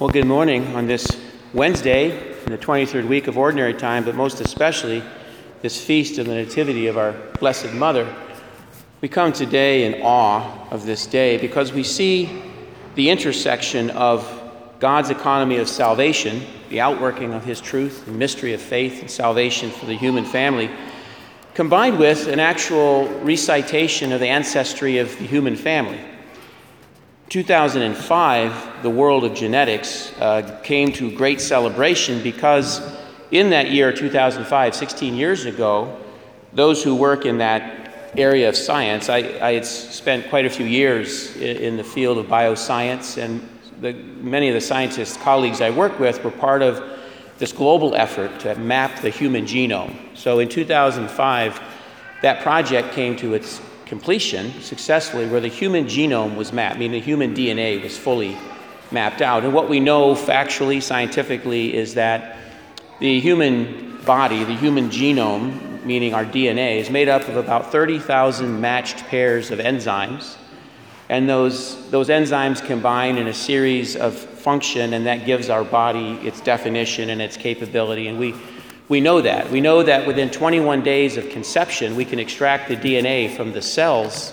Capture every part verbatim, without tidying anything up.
Well, good morning on this Wednesday in the twenty-third week of Ordinary Time, but most especially this feast of the Nativity of our Blessed Mother. We come today in awe of this day because we see the intersection of God's economy of salvation, the outworking of His truth, the mystery of faith and salvation for the human family, combined with an actual recitation of the ancestry of the human family. two thousand five, the world of genetics uh, came to great celebration because in that year, two thousand five, sixteen years ago, those who work in that area of science, I, I had spent quite a few years in the field of bioscience, and the, many of the scientists, colleagues I work with, were part of this global effort to map the human genome. So in two thousand five, that project came to its completion successfully, where the human genome was mapped, meaning the human D N A was fully mapped out. And what we know factually, scientifically, is that the human body, the human genome, meaning our D N A, is made up of about thirty thousand matched pairs of enzymes. And those, those enzymes combine in a series of function, and that gives our body its definition and its capability. And we We know that. We know that within twenty-one days of conception, we can extract the D N A from the cells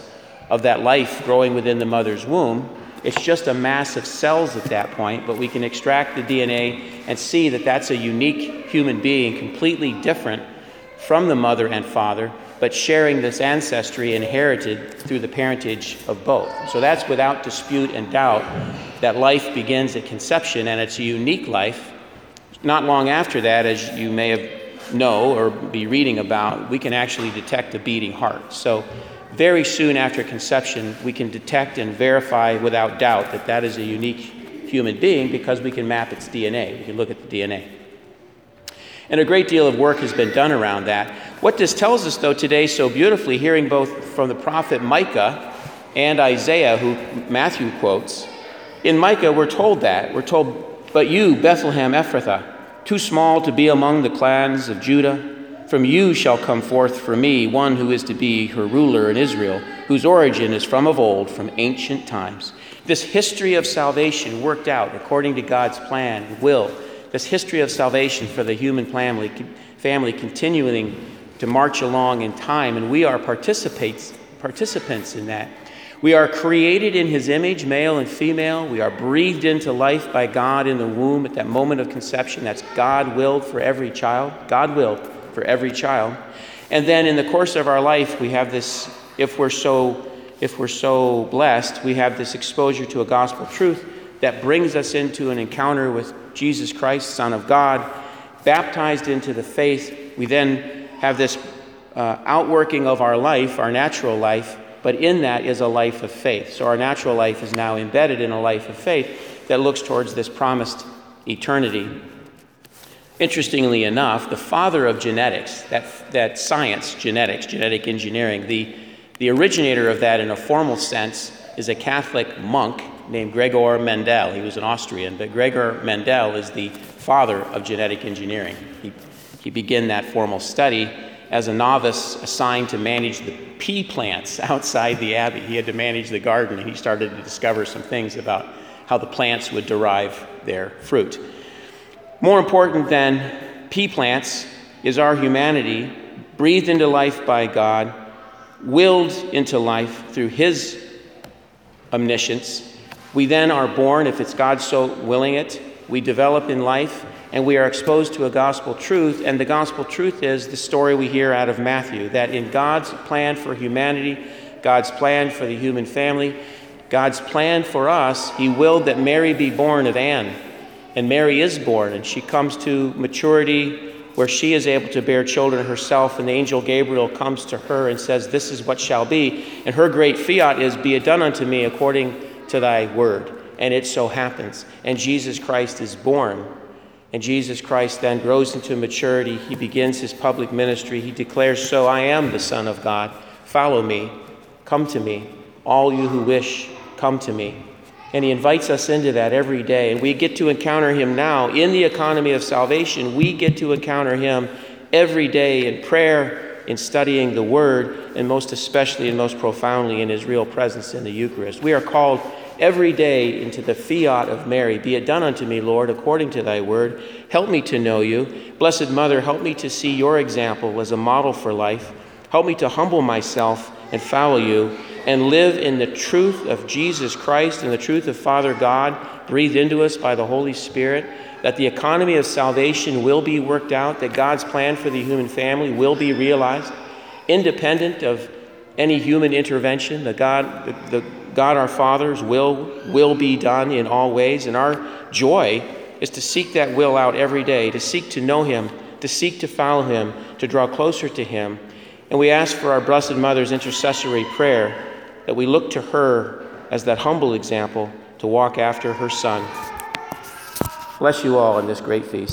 of that life growing within the mother's womb. It's just a mass of cells at that point, but we can extract the D N A and see that that's a unique human being, completely different from the mother and father, but sharing this ancestry inherited through the parentage of both. So that's without dispute and doubt that life begins at conception, and it's a unique life. Not long after that, as you may have know or be reading about, we can actually detect a beating heart. So very soon after conception, we can detect and verify without doubt that that is a unique human being because we can map its D N A. We can look at the D N A. And a great deal of work has been done around that. What this tells us, though, today so beautifully, hearing both from the prophet Micah and Isaiah, who Matthew quotes, in Micah we're told that. We're told, "But you, Bethlehem Ephrathah, too small to be among the clans of Judah, from you shall come forth for me one who is to be her ruler in Israel, whose origin is from of old, from ancient times." This history of salvation worked out according to God's plan and will. This history of salvation for the human family, family continuing to march along in time, and we are participates, participants in that. We are created in His image, male and female. We are breathed into life by God in the womb at that moment of conception. That's God-willed for every child. God-willed for every child. And then in the course of our life, we have this, if we're so, if we're so blessed, we have this exposure to a gospel truth that brings us into an encounter with Jesus Christ, Son of God, baptized into the faith. We then have this uh, outworking of our life, our natural life, but in that is a life of faith. So our natural life is now embedded in a life of faith that looks towards this promised eternity. Interestingly enough, the father of genetics, that, that science, genetics, genetic engineering, the, the originator of that in a formal sense is a Catholic monk named Gregor Mendel. He was an Austrian, but Gregor Mendel is the father of genetic engineering. He, he began that formal study as a novice assigned to manage the pea plants outside the abbey. He had to manage the garden, and he started to discover some things about how the plants would derive their fruit. More important than pea plants is our humanity, breathed into life by God, willed into life through His omniscience. We then are born, if it's God so willing it, we develop in life, and we are exposed to a gospel truth, and the gospel truth is the story we hear out of Matthew, that in God's plan for humanity, God's plan for the human family, God's plan for us, He willed that Mary be born of Anne, and Mary is born, and she comes to maturity where she is able to bear children herself, and the angel Gabriel comes to her and says, "This is what shall be," and her great fiat is, "Be it done unto me according to thy word," and it so happens, and Jesus Christ is born. And Jesus Christ then grows into maturity. He begins His public ministry. He declares, "So I am the Son of God. Follow me. Come to me. All you who wish, come to me." And He invites us into that every day. And we get to encounter Him now in the economy of salvation. We get to encounter Him every day in prayer, in studying the Word, and most especially and most profoundly in His real presence in the Eucharist. We are called every day into the fiat of Mary. Be it done unto me, Lord, according to thy word. Help me to know you. Blessed Mother, help me to see your example as a model for life. Help me to humble myself and follow you and live in the truth of Jesus Christ and the truth of Father God, breathed into us by the Holy Spirit, that the economy of salvation will be worked out, that God's plan for the human family will be realized, independent of any human intervention, that God, the, the God our Father's will will be done in all ways. And our joy is to seek that will out every day, to seek to know him, to seek to follow him, to draw closer to him. And we ask for our Blessed Mother's intercessory prayer, that we look to her as that humble example to walk after her Son. Bless you all in this great feast.